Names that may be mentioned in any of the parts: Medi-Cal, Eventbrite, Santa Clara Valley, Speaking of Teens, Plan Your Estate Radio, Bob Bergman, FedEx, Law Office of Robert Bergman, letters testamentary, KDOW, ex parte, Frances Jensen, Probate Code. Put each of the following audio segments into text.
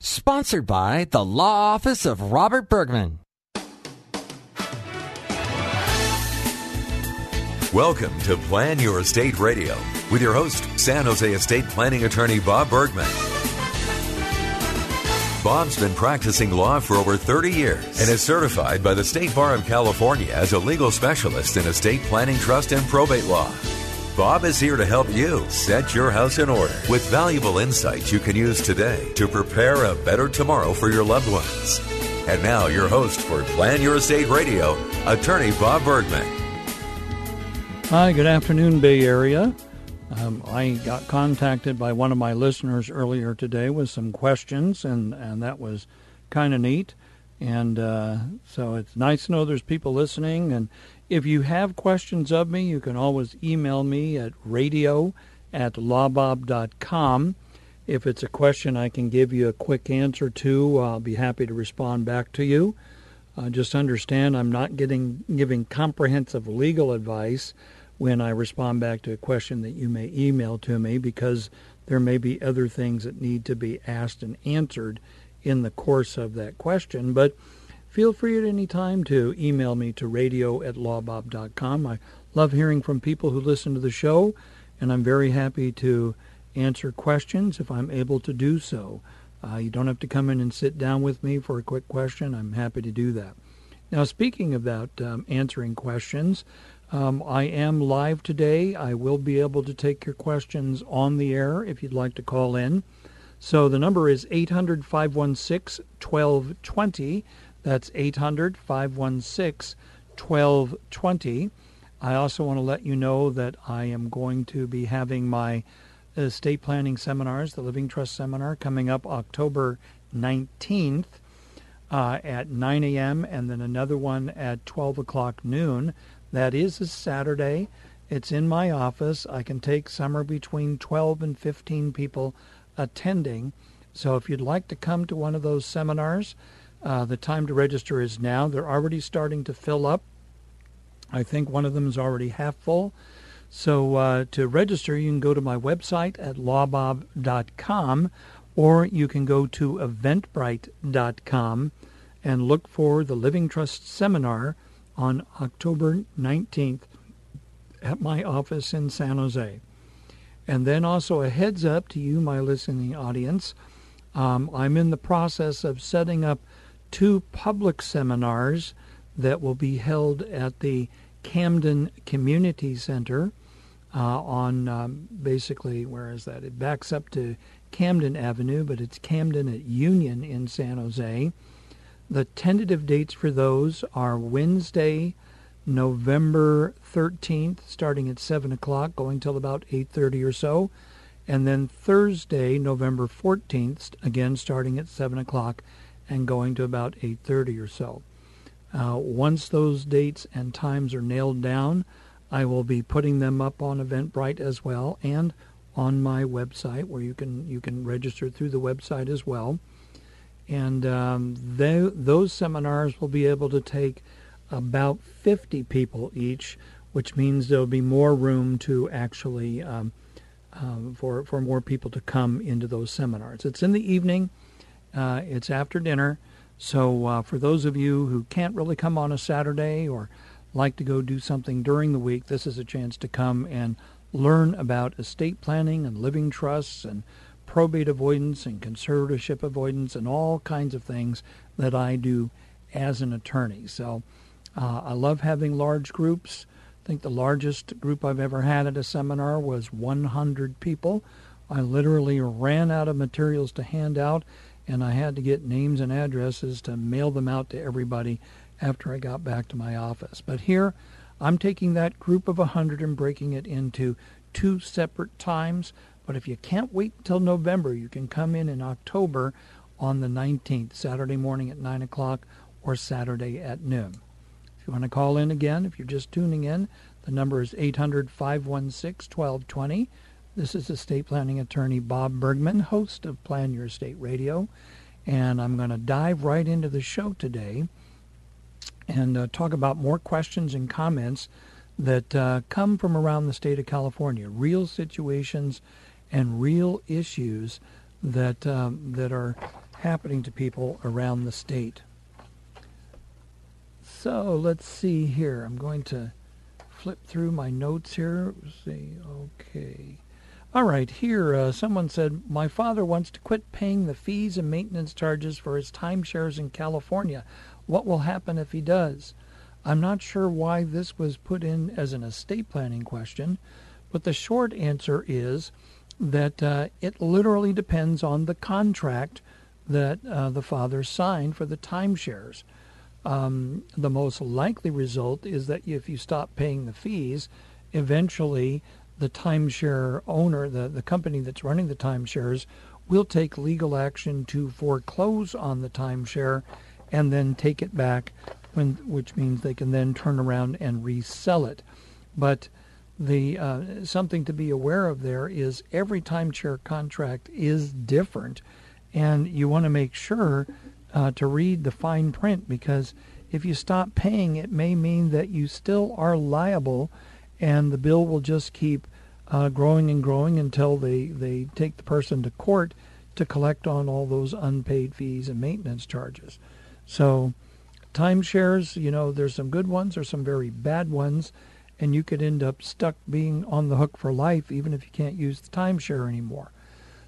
Sponsored by the Law Office of Robert Bergman. Welcome to Plan Your Estate Radio with your host, San Jose estate planning attorney Bob Bergman. Bob's been practicing law for over 30 years and is certified by the State Bar of California as a legal specialist in estate planning, trust, and probate law. Bob is here to help you set your house in order with valuable insights you can use today to prepare a better tomorrow for your loved ones. And now your host for Plan Your Estate Radio, attorney Bob Bergman. Hi, good afternoon, Bay Area. I got contacted by one of my listeners earlier today with some questions, and that was kind of neat. And so it's nice to know there's people listening. And if you have questions of me, you can always email me at radio@lawbob.com. If it's a question I can give you a quick answer to, I'll be happy to respond back to you. Just understand I'm not giving comprehensive legal advice when I respond back to a question that you may email to me, because there may be other things that need to be asked and answered in the course of that question. But feel free at any time to email me to radio@lawbob.com. I love hearing from people who listen to the show, and I'm very happy to answer questions if I'm able to do so. You don't have to come in and sit down with me for a quick question. I'm happy to do that. Now, speaking about answering questions, I am live today. I will be able to take your questions on the air if you'd like to call in. So the number is 800-516-1220. That's 800-516-1220. I also want to let you know that I am going to be having my estate planning seminars, the Living Trust Seminar, coming up October 19th at 9 a.m. and then another one at 12 o'clock noon. That is a Saturday. It's in my office. I can take somewhere between 12 and 15 people attending. So if you'd like to come to one of those seminars, the time to register is now. They're already starting to fill up. I think one of them is already half full. So to register, you can go to my website at lawbob.com, or you can go to eventbrite.com and look for the Living Trust Seminar on October 19th at my office in San Jose. And then also a heads up to you, my listening audience. I'm in the process of setting up two public seminars that will be held at the Camden Community Center on basically, where is that? It backs up to Camden Avenue, but it's Camden at Union in San Jose. The tentative dates for those are Wednesday, November 13th, starting at 7 o'clock, going till about 8:30 or so. And then Thursday, November 14th, again starting at 7 o'clock and going to about 8:30 or so. Once those dates and times are nailed down, I will be putting them up on Eventbrite as well, and on my website, where you can register through the website as well. And those seminars will be able to take about 50 people each, which means there will be more room to actually for more people to come into those seminars. It's in the evening. It's after dinner. So for those of you who can't really come on a Saturday or like to go do something during the week, this is a chance to come and learn about estate planning and living trusts and probate avoidance and conservatorship avoidance and all kinds of things that I do as an attorney. So I love having large groups. I think the largest group I've ever had at a seminar was 100 people. I literally ran out of materials to hand out, and I had to get names and addresses to mail them out to everybody after I got back to my office. But here, I'm taking that group of 100 and breaking it into two separate times. But if you can't wait until November, you can come in October on the 19th, Saturday morning at 9 o'clock or Saturday at noon. If you want to call in again, if you're just tuning in, the number is 800-516-1220. This is estate planning attorney Bob Bergman, host of Plan Your Estate Radio. And I'm going to dive right into the show today and talk about more questions and comments that come from around the state of California, real situations and real issues that that are happening to people around the state. So let's see here. I'm going to flip through my notes here. Let's see. Okay. All right. Here, someone said, my father wants to quit paying the fees and maintenance charges for his timeshares in California. What will happen if he does? I'm not sure why this was put in as an estate planning question, but the short answer is that it literally depends on the contract that the father signed for the timeshares. The most likely result is that if you stop paying the fees, eventually the timeshare owner, the company that's running the timeshares, will take legal action to foreclose on the timeshare and then take it back, which means they can then turn around and resell it. But the something to be aware of there is every timeshare contract is different, and you want to make sure to read the fine print, because if you stop paying, it may mean that you still are liable, and the bill will just keep growing and growing until they take the person to court to collect on all those unpaid fees and maintenance charges. So timeshares, you know, there's some good ones or some very bad ones, and you could end up stuck being on the hook for life even if you can't use the timeshare anymore.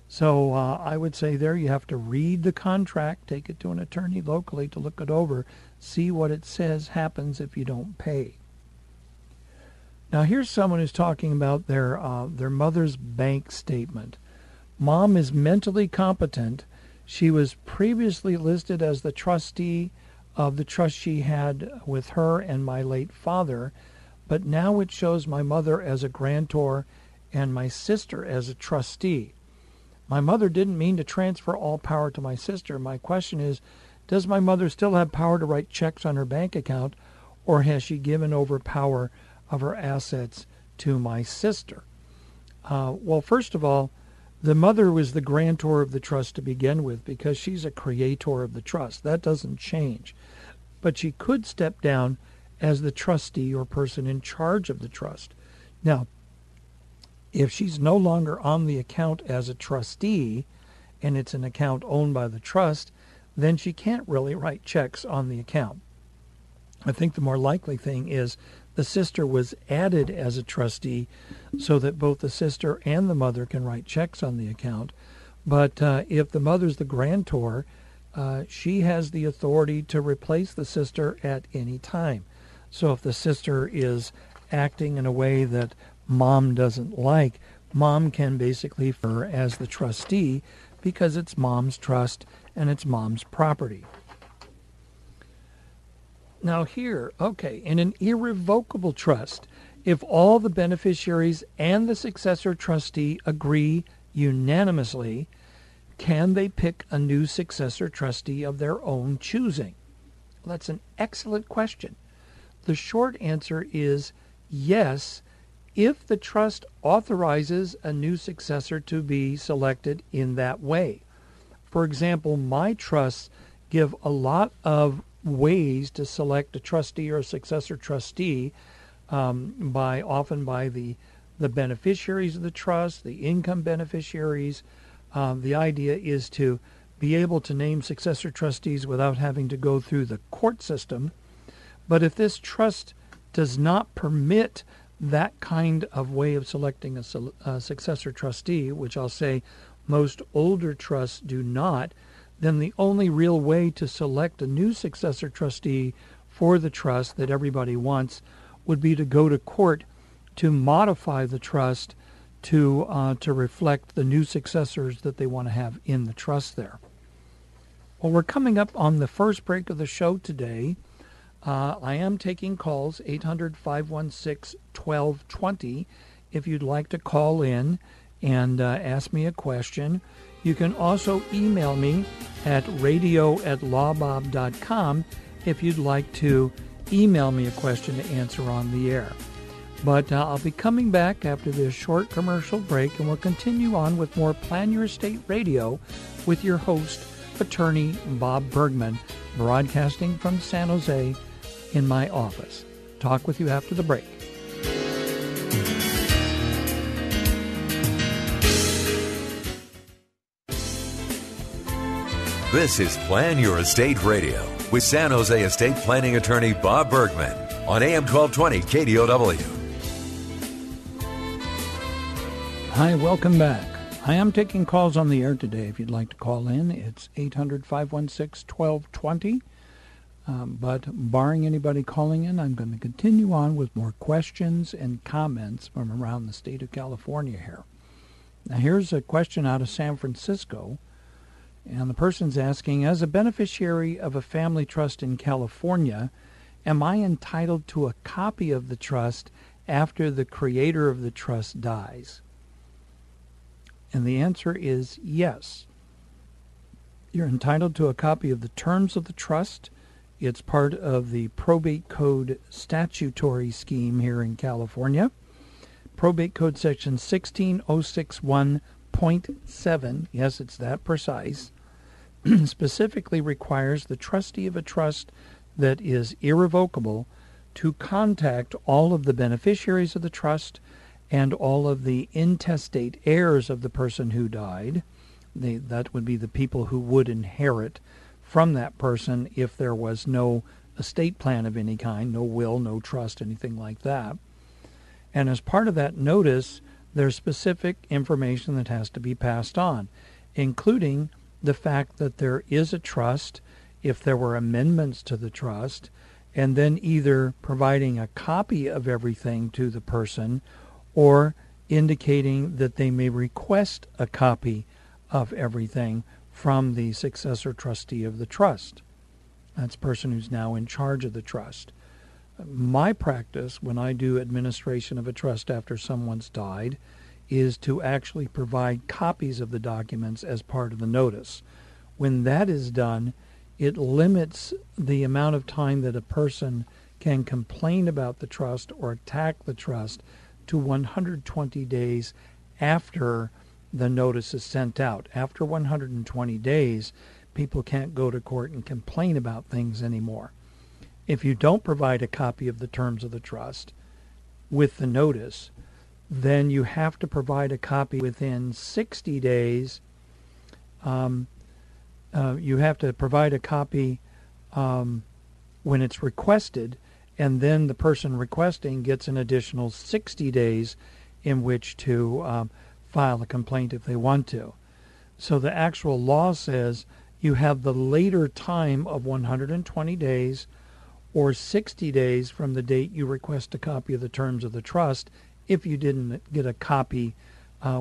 So I would say there you have to read the contract, take it to an attorney locally to look it over, see what it says happens if you don't pay. Now here's someone who's talking about their mother's bank statement. Mom is mentally competent. She was previously listed as the trustee of the trust she had with her and my late father, but now it shows my mother as a grantor and my sister as a trustee. My mother didn't mean to transfer all power to my sister. My question is, does my mother still have power to write checks on her bank account, or has she given over power of her assets to my sister? Well, first of all, the mother was the grantor of the trust to begin with because she's a creator of the trust. That doesn't change. But she could step down as the trustee or person in charge of the trust. Now, if she's no longer on the account as a trustee and it's an account owned by the trust, then she can't really write checks on the account. I think the more likely thing is the sister was added as a trustee so that both the sister and the mother can write checks on the account. But if the mother's the grantor, she has the authority to replace the sister at any time. So if the sister is acting in a way that Mom doesn't like, Mom can basically refer as the trustee because it's Mom's trust and it's Mom's property. Now here, okay, in an irrevocable trust, if all the beneficiaries and the successor trustee agree unanimously, can they pick a new successor trustee of their own choosing? Well, that's an excellent question. The short answer is yes, if the trust authorizes a new successor to be selected in that way. For example, my trusts give a lot of ways to select a trustee or a successor trustee by the beneficiaries of the trust, the income beneficiaries. The idea is to be able to name successor trustees without having to go through the court system. But if this trust does not permit that kind of way of selecting a successor trustee, which I'll say most older trusts do not, then the only real way to select a new successor trustee for the trust that everybody wants would be to go to court to modify the trust to reflect the new successors that they want to have in the trust there. Well, we're coming up on the first break of the show today. I am taking calls, 800-516-1220, if you'd like to call in. and ask me a question. You can also email me at radio@lawbob.com if you'd like to email me a question to answer on the air. But I'll be coming back after this short commercial break, and we'll continue on with more Plan Your Estate Radio with your host, attorney Bob Bergman, broadcasting from San Jose in my office. Talk with you after the break. This is Plan Your Estate Radio with San Jose estate planning attorney Bob Bergman on AM 1220 KDOW. Hi, welcome back. I am taking calls on the air today. If you'd like to call in, it's 800-516-1220. But barring anybody calling in, I'm going to continue on with more questions and comments from around the state of California here. Now, here's a question out of San Francisco. And the person's asking, as a beneficiary of a family trust in California, am I entitled to a copy of the trust after the creator of the trust dies? And the answer is yes. You're entitled to a copy of the terms of the trust. It's part of the Probate Code statutory scheme here in California. Probate Code Section 16061.7, yes, it's that precise, specifically requires the trustee of a trust that is irrevocable to contact all of the beneficiaries of the trust and all of the intestate heirs of the person who died. That would be the people who would inherit from that person if there was no estate plan of any kind, no will, no trust, anything like that. And as part of that notice, there's specific information that has to be passed on, including the fact that there is a trust, if there were amendments to the trust, and then either providing a copy of everything to the person or indicating that they may request a copy of everything from the successor trustee of the trust. That's the person who's now in charge of the trust. My practice when I do administration of a trust after someone's died is to actually provide copies of the documents as part of the notice. When that is done, it limits the amount of time that a person can complain about the trust or attack the trust to 120 days after the notice is sent out. After 120 days, people can't go to court and complain about things anymore. If you don't provide a copy of the terms of the trust with the notice, then you have to provide a copy within 60 days. You have to provide a copy when it's requested, and then the person requesting gets an additional 60 days in which to file a complaint if they want to. So the actual law says you have the later time of 120 days or 60 days from the date you request a copy of the terms of the trust if you didn't get a copy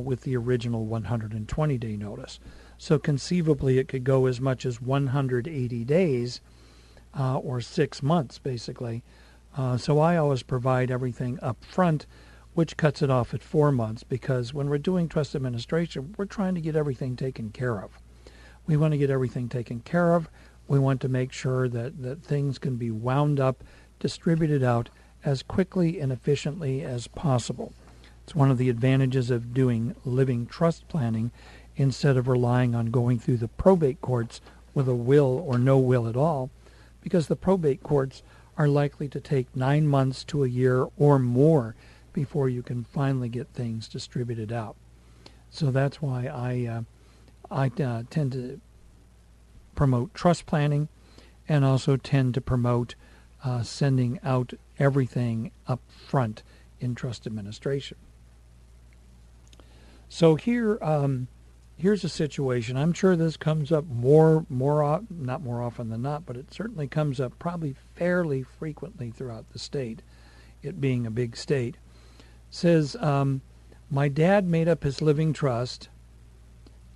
with the original 120-day notice. So conceivably, it could go as much as 180 days or 6 months, basically. So I always provide everything up front, which cuts it off at 4 months, because when we're doing trust administration, we're trying to get everything taken care of. We want to get everything taken care of. We want to make sure that things can be wound up, distributed out as quickly and efficiently as possible. It's one of the advantages of doing living trust planning instead of relying on going through the probate courts with a will or no will at all, because the probate courts are likely to take 9 months to a year or more before you can finally get things distributed out. So that's why I tend to promote trust planning and also tend to promote sending out everything up front in trust administration. So here's a situation. I'm sure this comes up not more often than not, but it certainly comes up probably fairly frequently throughout the state, it being a big state. It says, my dad made up his living trust.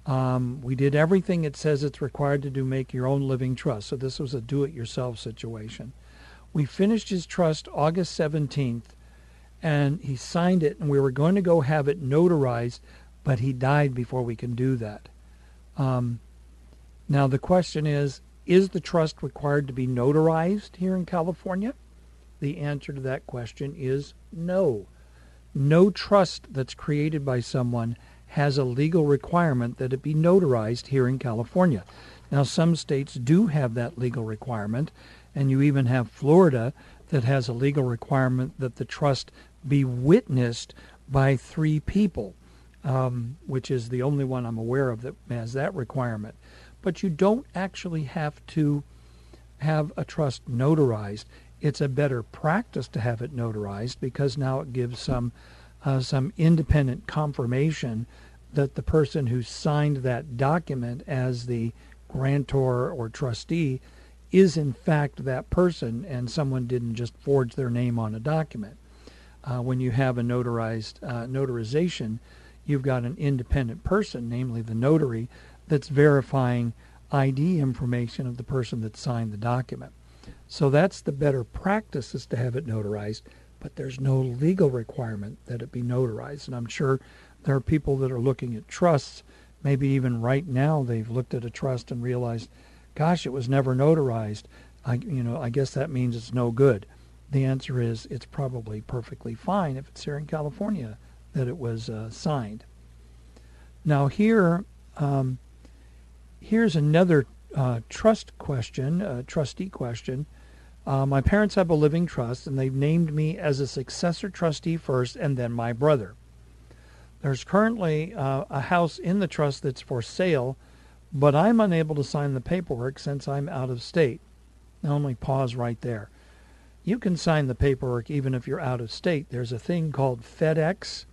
We did everything it says it's required to do, make your own living trust. So this was a do-it-yourself situation. We finished his trust August 17th, and he signed it, and we were going to go have it notarized, but he died before we can do that. Now, the question is the trust required to be notarized here in California? The answer to that question is no. No trust that's created by someone has a legal requirement that it be notarized here in California. Now, some states do have that legal requirement, and you even have Florida that has a legal requirement that the trust be witnessed by three people, which is the only one I'm aware of that has that requirement. But you don't actually have to have a trust notarized. It's a better practice to have it notarized because now it gives some independent confirmation that the person who signed that document as the grantor or trustee is in fact that person, and someone didn't just forge their name on a document. When you have a notarization, you've got an independent person, namely the notary, that's verifying ID information of the person that signed the document. So that's the better practice, is to have it notarized, but there's no legal requirement that it be notarized. And I'm sure there are people that are looking at trusts. Maybe even right now they've looked at a trust and realized, gosh, it was never notarized. I guess that means it's no good. The answer is it's probably perfectly fine if it's here in California that it was signed. Now here, here's another trustee question. My parents have a living trust, and they've named me as a successor trustee first and then my brother. There's currently a house in the trust that's for sale, but I'm unable to sign the paperwork since I'm out of state. Now, let me pause right there. You can sign the paperwork even if you're out of state. There's a thing called FedEx.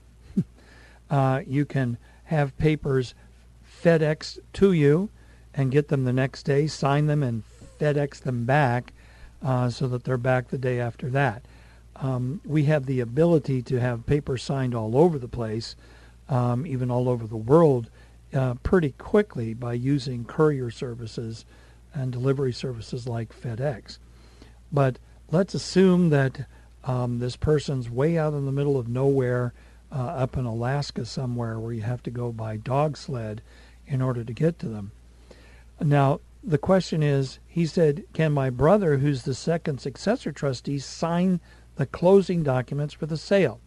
You can have papers FedEx to you and get them the next day, sign them, and FedEx them back so that they're back the day after that. We have the ability to have papers signed all over the place, even all over the world, pretty quickly by using courier services and delivery services like FedEx. But let's assume that this person's way out in the middle of nowhere, up in Alaska somewhere, where you have to go by dog sled in order to get to them. Now, the question is, he said, can my brother, who's the second successor trustee, sign the closing documents for the sale?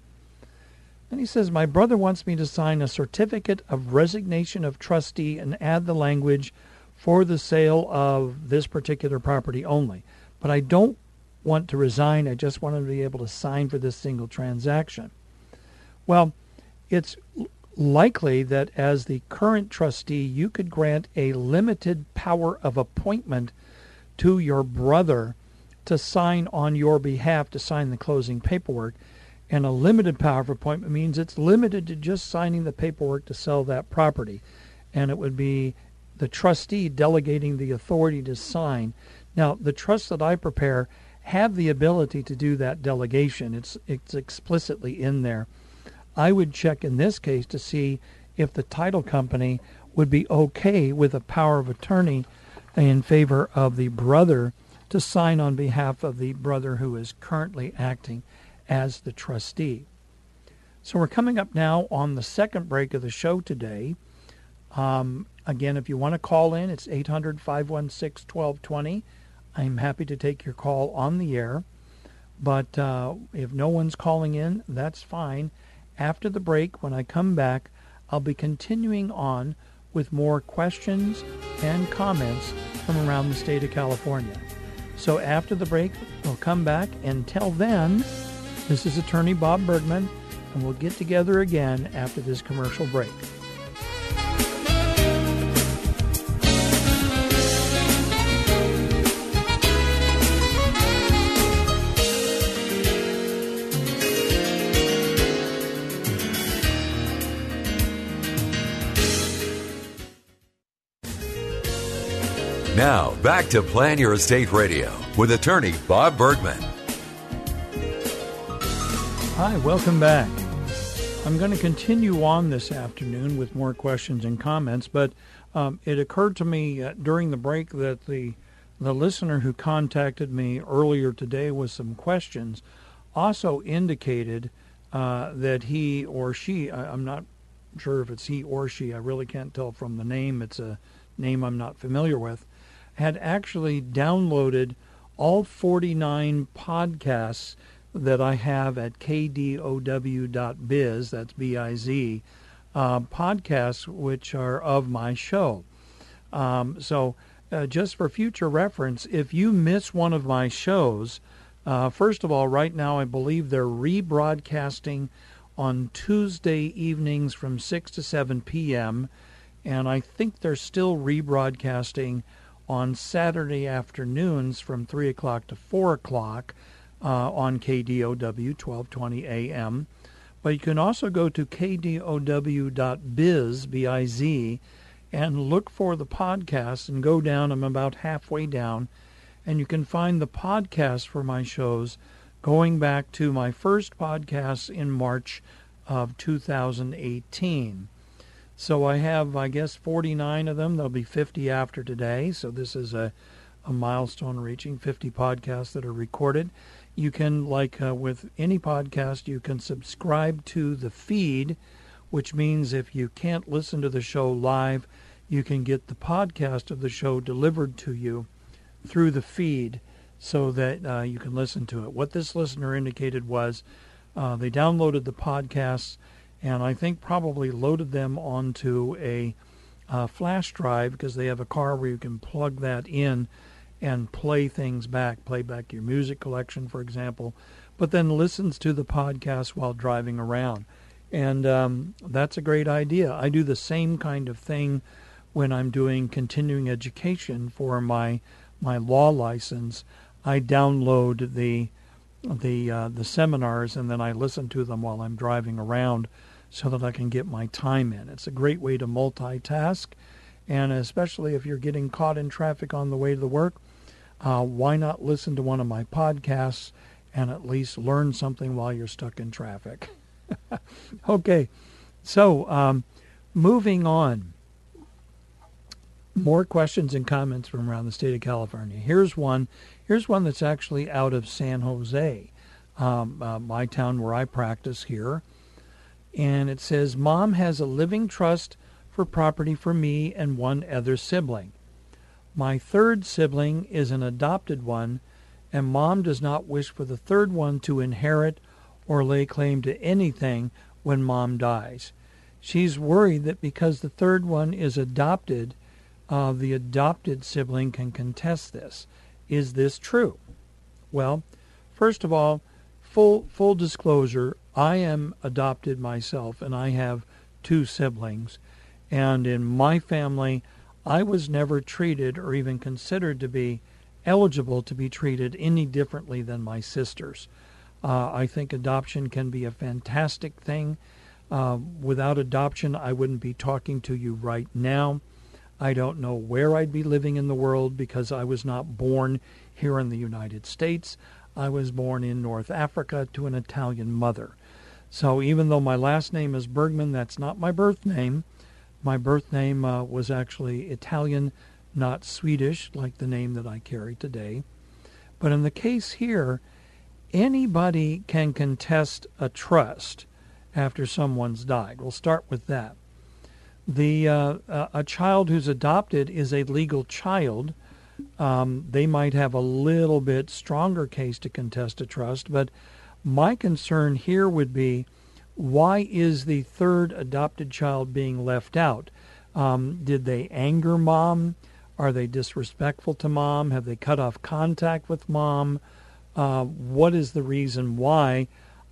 And he says, my brother wants me to sign a certificate of resignation of trustee and add the language for the sale of this particular property only. But I don't want to resign. I just want to be able to sign for this single transaction. Well, it's likely that as the current trustee, you could grant a limited power of appointment to your brother to sign on your behalf, to sign the closing paperwork. And a limited power of appointment means it's limited to just signing the paperwork to sell that property. And it would be the trustee delegating the authority to sign. Now, the trusts that I prepare have the ability to do that delegation. It's explicitly in there. I would check in this case to see if the title company would be okay with a power of attorney in favor of the brother to sign on behalf of the brother who is currently acting as the trustee. So we're coming up now on the second break of the show today. Again, if you want to call in, it's 800-516-1220. I'm happy to take your call on the air. But if no one's calling in, that's fine. After the break, when I come back, I'll be continuing on with more questions and comments from around the state of California. So after the break, we'll come back. Until then, this is Attorney Bob Bergman, and we'll get together again after this commercial break. Now, back to Plan Your Estate Radio with Attorney Bob Bergman. Hi, welcome back. I'm going to continue on this afternoon with more questions and comments, but it occurred to me during the break that the listener who contacted me earlier today with some questions also indicated that he or she, I'm not sure if it's he or she, I really can't tell from the name, it's a name I'm not familiar with, had actually downloaded all 49 podcasts that I have at kdow.biz, that's B-I-Z, podcasts which are of my show. So just for future reference, if you miss one of my shows, first of all, right now I believe they're rebroadcasting on Tuesday evenings from 6 to 7 p.m., and I think they're still rebroadcasting on Saturday afternoons from 3 o'clock to 4 o'clock on KDOW 1220 AM. But you can also go to kdow.biz, B-I-Z, and look for the podcast and go down. I'm about halfway down, and you can find the podcast for my shows going back to my first podcast in March of 2018. So I have, I guess, 49 of them. There'll be 50 after today. So this is a milestone reaching 50 podcasts that are recorded. You can, like with any podcast, you can subscribe to the feed, which means if you can't listen to the show live, you can get the podcast of the show delivered to you through the feed so that you can listen to it. What this listener indicated was they downloaded the podcasts, and I think probably loaded them onto a flash drive, because they have a car where you can plug that in and play things back, play back your music collection, for example, but then listens to the podcast while driving around. And that's a great idea. I do the same kind of thing when I'm doing continuing education for my law license. I download the seminars, and then I listen to them while I'm driving around so that I can get my time in. It's a great way to multitask, and especially if you're getting caught in traffic on the way to the work, why not listen to one of my podcasts and at least learn something while you're stuck in traffic? Okay, so moving on. More questions and comments from around the state of California. Here's one that's actually out of San Jose, my town where I practice here. And it says, Mom has a living trust for property for me and one other sibling. My third sibling is an adopted one, and Mom does not wish for the third one to inherit or lay claim to anything when Mom dies. She's worried that because the third one is adopted, the adopted sibling can contest this. Is this true? Well, first of all, full disclosure, I am adopted myself, and I have two siblings. And in my family, I was never treated or even considered to be eligible to be treated any differently than my sisters. I think adoption can be a fantastic thing. Without adoption, I wouldn't be talking to you right now. I don't know where I'd be living in the world, because I was not born here in the United States. I was born in North Africa to an Italian mother. So even though my last name is Bergman, that's not my birth name. My birth name was actually Italian, not Swedish, like the name that I carry today. But in the case here, anybody can contest a trust after someone's died. We'll start with that. A child who's adopted is a legal child. They might have a little bit stronger case to contest a trust, but my concern here would be, why is the third adopted child being left out? Did they anger Mom? Are they disrespectful to Mom? Have they cut off contact with Mom? What is the reason why?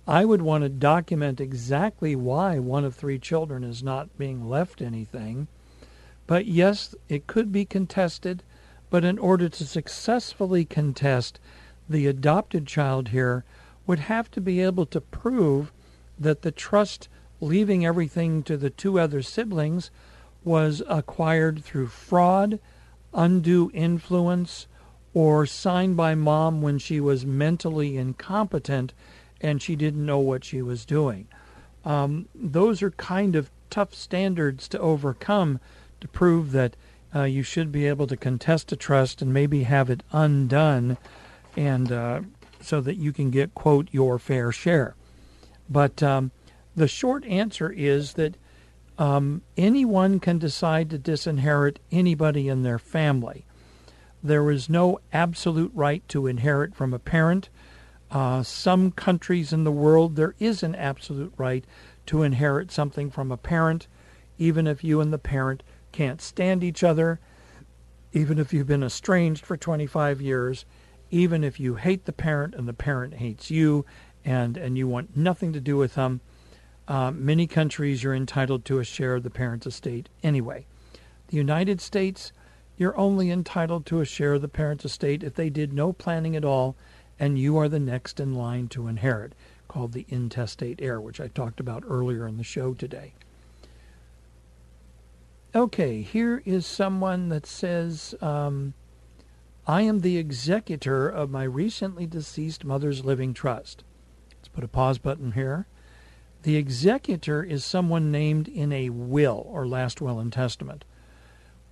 I would want to document exactly why one of three children is not being left anything. But yes, it could be contested, but in order to successfully contest, the adopted child here would have to be able to prove that the trust leaving everything to the two other siblings was acquired through fraud, undue influence, or signed by Mom when she was mentally incompetent and she didn't know what she was doing. Those are kind of tough standards to overcome to prove that you should be able to contest a trust and maybe have it undone, and so that you can get, quote, your fair share. But the short answer is that Anyone can decide to disinherit anybody in their family. There is no absolute right to inherit from a parent. Some countries in the world, there is an absolute right to inherit something from a parent, even if you and the parent can't stand each other, even if you've been estranged for 25 years, even if you hate the parent and the parent hates you and you want nothing to do with them. Many countries, you're entitled to a share of the parent's estate anyway. The United States, you're only entitled to a share of the parent's estate if they did no planning at all and you are the next in line to inherit, called the intestate heir, which I talked about earlier in the show today. Okay, here is someone that says, I am the executor of my recently deceased mother's living trust. Let's put a pause button here. The executor is someone named in a will or last will and testament.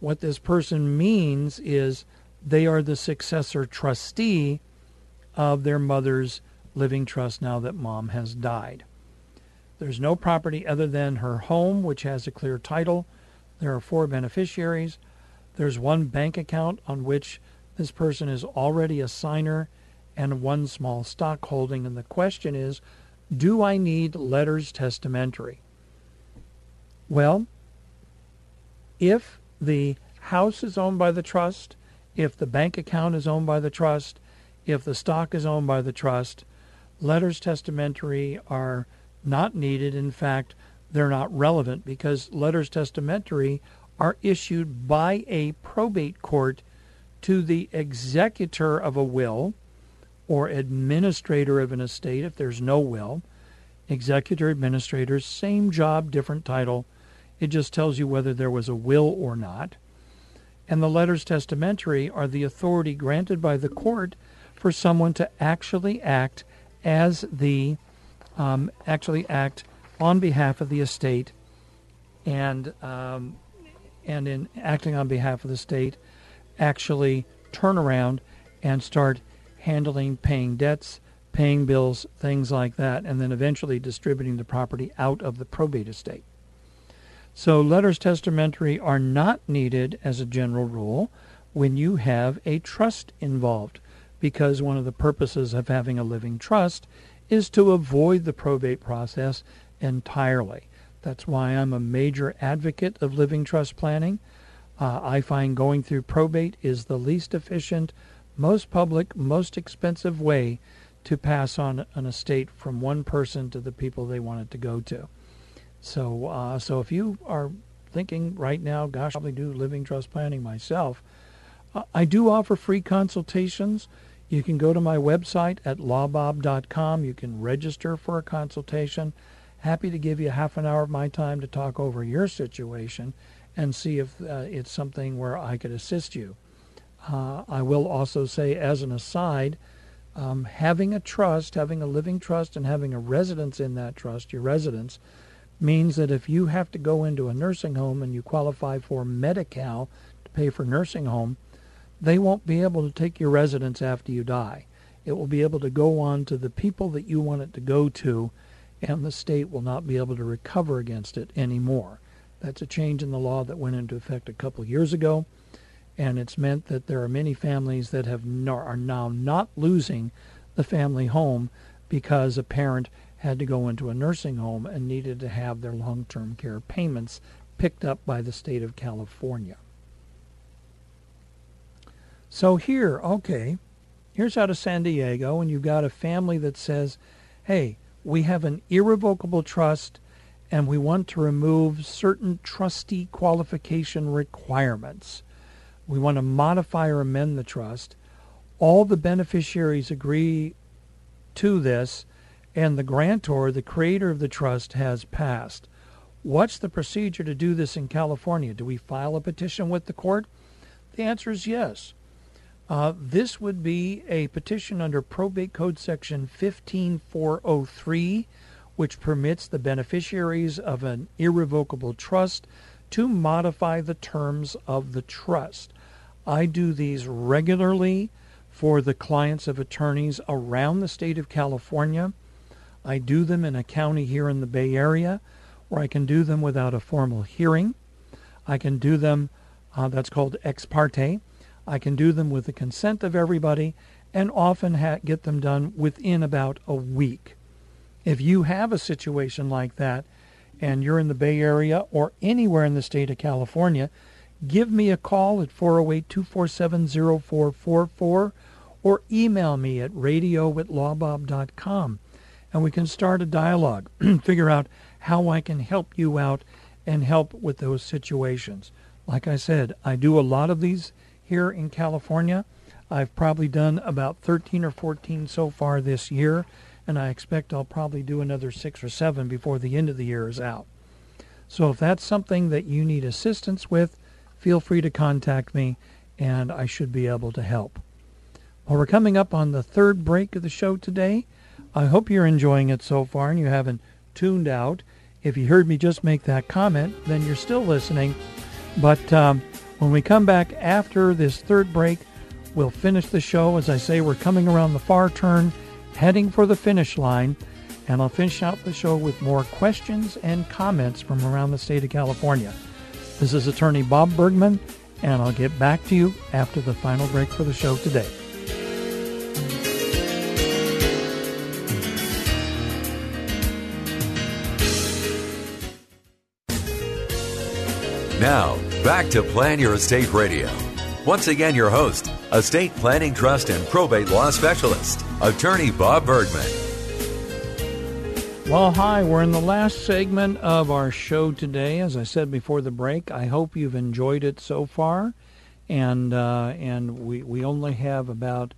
What this person means is they are the successor trustee of their mother's living trust now that mom has died. There's no property other than her home, which has a clear title. There are 4 beneficiaries. There's 1 bank account on which this person is already a signer and 1 small stock holding. And the question is, do I need letters testamentary? Well, if the house is owned by the trust, if the bank account is owned by the trust, if the stock is owned by the trust, letters testamentary are not needed. In fact, they're not relevant because letters testamentary are issued by a probate court to the executor of a will or administrator of an estate if there's no will. Executor, administrator, same job, different title. It just tells you whether there was a will or not. And the letters testamentary are the authority granted by the court for someone to actually act as the, actually act on behalf of the estate and in acting on behalf of the estate, actually turn around and start handling, paying debts, paying bills, things like that, and then eventually distributing the property out of the probate estate. So letters testamentary are not needed as a general rule when you have a trust involved, because one of the purposes of having a living trust is to avoid the probate process entirely. That's why I'm a major advocate of living trust planning. I find going through probate is the least efficient, most public, most expensive way to pass on an estate from one person to the people they want it to go to. So if you are thinking right now, gosh, I probably do living trust planning myself, I do offer free consultations. You can go to my website at lawbob.com. You can register for a consultation. Happy to give you half an hour of my time to talk over your situation and see if it's something where I could assist you. I will also say, as an aside, having a trust, having a living trust, and having a residence in that trust, your residence, means that if you have to go into a nursing home and you qualify for Medi-Cal to pay for nursing home, they won't be able to take your residence after you die. It will be able to go on to the people that you want it to go to, and the state will not be able to recover against it anymore. That's a change in the law that went into effect a couple years ago, and it's meant that there are many families that are now not losing the family home because a parent had to go into a nursing home and needed to have their long-term care payments picked up by the state of California. So here, okay, here's out of San Diego, and you've got a family that says, hey, we have an irrevocable trust, and we want to remove certain trustee qualification requirements. We want to modify or amend the trust. All the beneficiaries agree to this, and the grantor, the creator of the trust, has passed. What's the procedure to do this in California? Do we file a petition with the court? The answer is yes. This would be a petition under Probate Code Section 15403, which permits the beneficiaries of an irrevocable trust to modify the terms of the trust. I do these regularly for the clients of attorneys around the state of California. I do them in a county here in the Bay Area where I can do them without a formal hearing. I can do them, that's called ex parte. I can do them with the consent of everybody and often get them done within about a week. If you have a situation like that and you're in the Bay Area or anywhere in the state of California, give me a call at 408-247-0444 or email me at radio@lawbob.com, and we can start a dialogue, figure out how I can help you out and help with those situations. Like I said, I do a lot of these here in California. I've probably done about 13 or 14 so far this year, and I expect I'll probably do another 6 or 7 before the end of the year is out. So if that's something that you need assistance with, feel free to contact me, and I should be able to help. Well, we're coming up on the third break of the show today. I hope you're enjoying it so far and you haven't tuned out. If you heard me just make that comment, then you're still listening. But when we come back after this third break, we'll finish the show. As I say, we're coming around the far turn, heading for the finish line, and I'll finish out the show with more questions and comments from around the state of California. This is Attorney Bob Bergman, and I'll get back to you after the final break for the show today. Now, back to Plan Your Estate Radio. Once again, your host, estate planning, trust, and probate law specialist, Attorney Bob Bergman. Well, hi, we're in the last segment of our show today. As I said before the break, I hope you've enjoyed it so far. And we only have about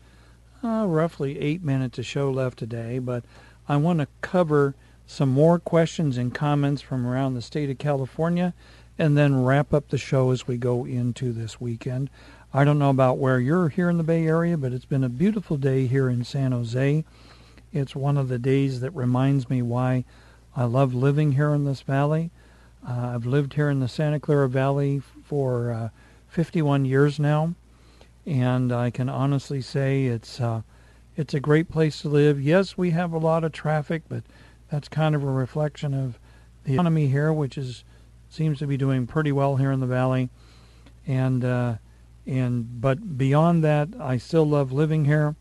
roughly 8 minutes of show left today, but I want to cover some more questions and comments from around the state of California and then wrap up the show as we go into this weekend. I don't know about where you're here in the Bay Area, but it's been a beautiful day here in San Jose. It's one of the days that reminds me why I love living here in this valley. I've lived here in the Santa Clara Valley for 51 years now, and I can honestly say it's a great place to live. Yes, we have a lot of traffic, but that's kind of a reflection of the economy here, which is seems to be doing pretty well here in the valley, and but beyond that, I still love living here,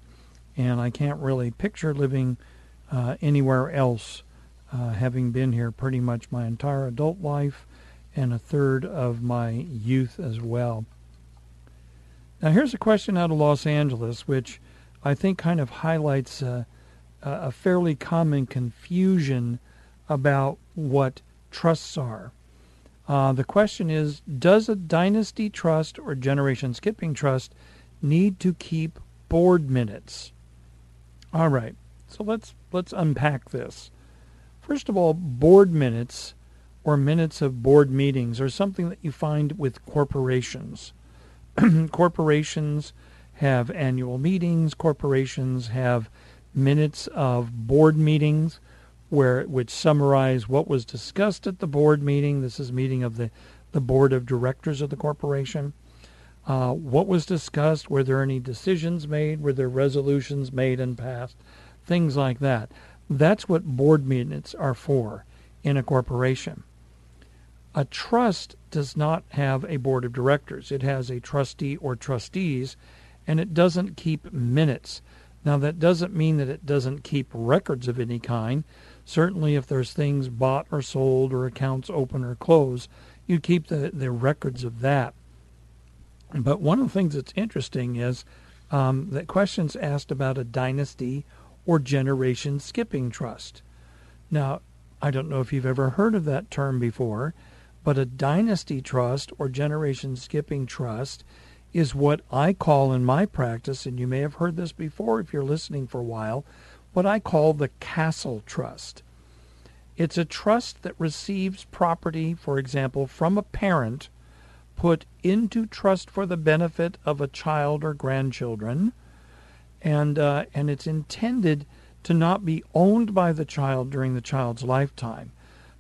and I can't really picture living anywhere else, having been here pretty much my entire adult life and a third of my youth as well. Now here's a question out of Los Angeles, which I think kind of highlights a fairly common confusion about what trusts are. The question is, does a dynasty trust or generation skipping trust need to keep board minutes? All right, so let's unpack this. First of all, board minutes or minutes of board meetings are something that you find with corporations. Corporations have annual meetings. Corporations have minutes of board meetings, which summarize what was discussed at the board meeting. This is meeting of the board of directors of the corporation. What was discussed? Were there any decisions made? Were there resolutions made and passed? Things like that. That's what board minutes are for in a corporation. A trust does not have a board of directors. It has a trustee or trustees, and it doesn't keep minutes. Now, that doesn't mean that it doesn't keep records of any kind. Certainly, if there's things bought or sold or accounts open or closed, you keep the records of that. But one of the things that's interesting is that questions asked about a dynasty or generation skipping trust. Now, I don't know if you've ever heard of that term before, but a dynasty trust or generation skipping trust is what I call in my practice, and you may have heard this before if you're listening for a while, what I call the castle trust. It's a trust that receives property, for example, from a parent, put into trust for the benefit of a child or grandchildren, and it's intended to not be owned by the child during the child's lifetime,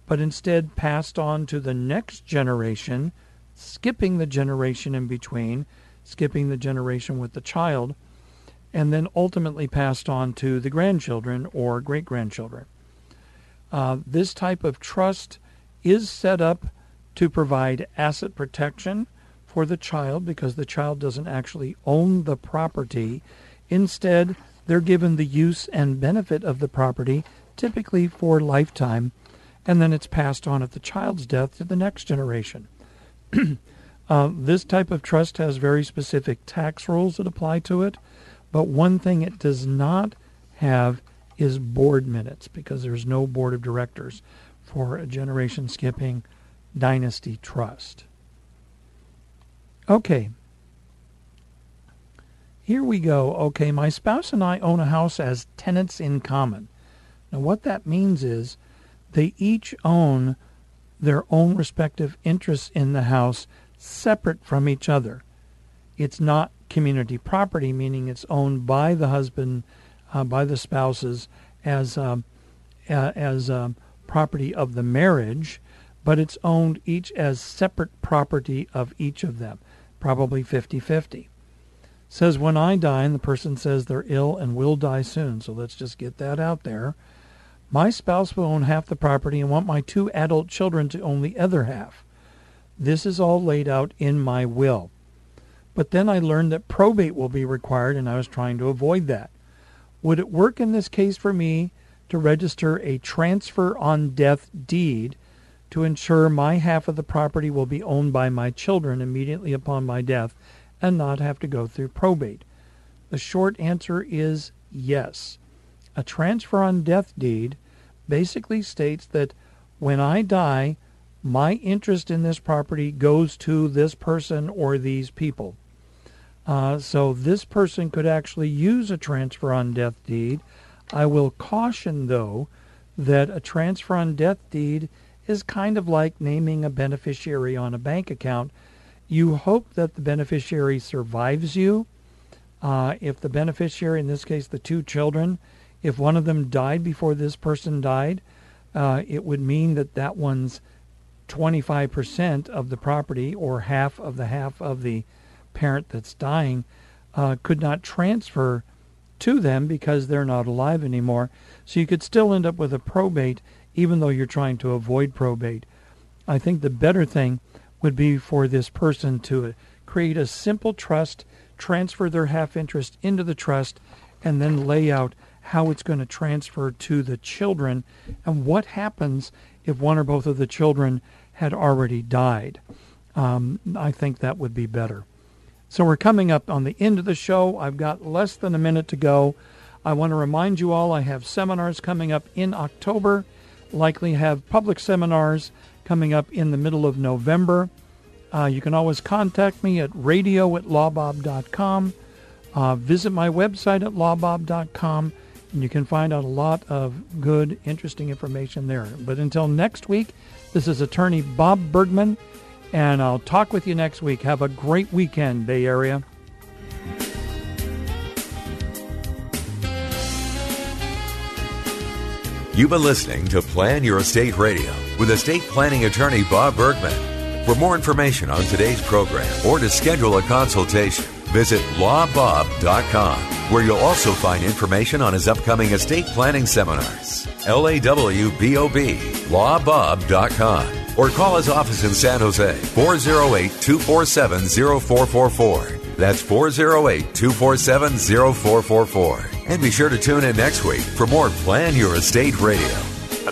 but instead passed on to the next generation, skipping the generation in between, skipping the generation with the child, and then ultimately passed on to the grandchildren or great-grandchildren. This type of trust is set up to provide asset protection for the child because the child doesn't actually own the property. Instead, they're given the use and benefit of the property, typically for lifetime, and then it's passed on at the child's death to the next generation. This type of trust has very specific tax rules that apply to it, but one thing it does not have is board minutes, because there's no board of directors for a generation-skipping dynasty trust. Okay, here we go. Okay, my spouse and I own a house as tenants in common. Now, what that means is they each own their own respective interests in the house separate from each other. It's not community property, meaning it's owned by the husband, by the spouses as property of the marriage, but it's owned each as separate property of each of them, probably 50-50. Says when I die, and the person says they're ill and will die soon, so let's just get that out there. My spouse will own half the property and want my two adult children to own the other half. This is all laid out in my will. But then I learned that probate will be required, and I was trying to avoid that. Would it work in this case for me to register a transfer on death deed to ensure my half of the property will be owned by my children immediately upon my death and not have to go through probate? The short answer is yes. A transfer on death deed basically states that when I die, my interest in this property goes to this person or these people. So this person could actually use a transfer on death deed. I will caution, though, that a transfer on death deed is kind of like naming a beneficiary on a bank account. You hope that the beneficiary survives you. If the beneficiary, in this case the two children, if one of them died before this person died, it would mean that that one's 25% of the property, or half of the parent that's dying, could not transfer to them because they're not alive anymore. So you could still end up with a probate even though you're trying to avoid probate. I think the better thing would be for this person to create a simple trust, transfer their half interest into the trust, and then lay out how it's going to transfer to the children and what happens if one or both of the children had already died. I think that would be better. So we're coming up on the end of the show. I've got less than a minute to go. I want to remind you all I have seminars coming up in October, likely have public seminars coming up in the middle of November. You can always contact me at radio@lawbob.com. Visit my website at lawbob.com, and you can find out a lot of good, interesting information there. But until next week, this is attorney Bob Bergman, and I'll talk with you next week. Have a great weekend, Bay Area. You've been listening to Plan Your Estate Radio with estate planning attorney Bob Bergman. For more information on today's program or to schedule a consultation, visit lawbob.com, where you'll also find information on his upcoming estate planning seminars. L-A-W-B-O-B, lawbob.com. Or call his office in San Jose, 408-247-0444. That's 408-247-0444. And be sure to tune in next week for more Plan Your Estate Radio.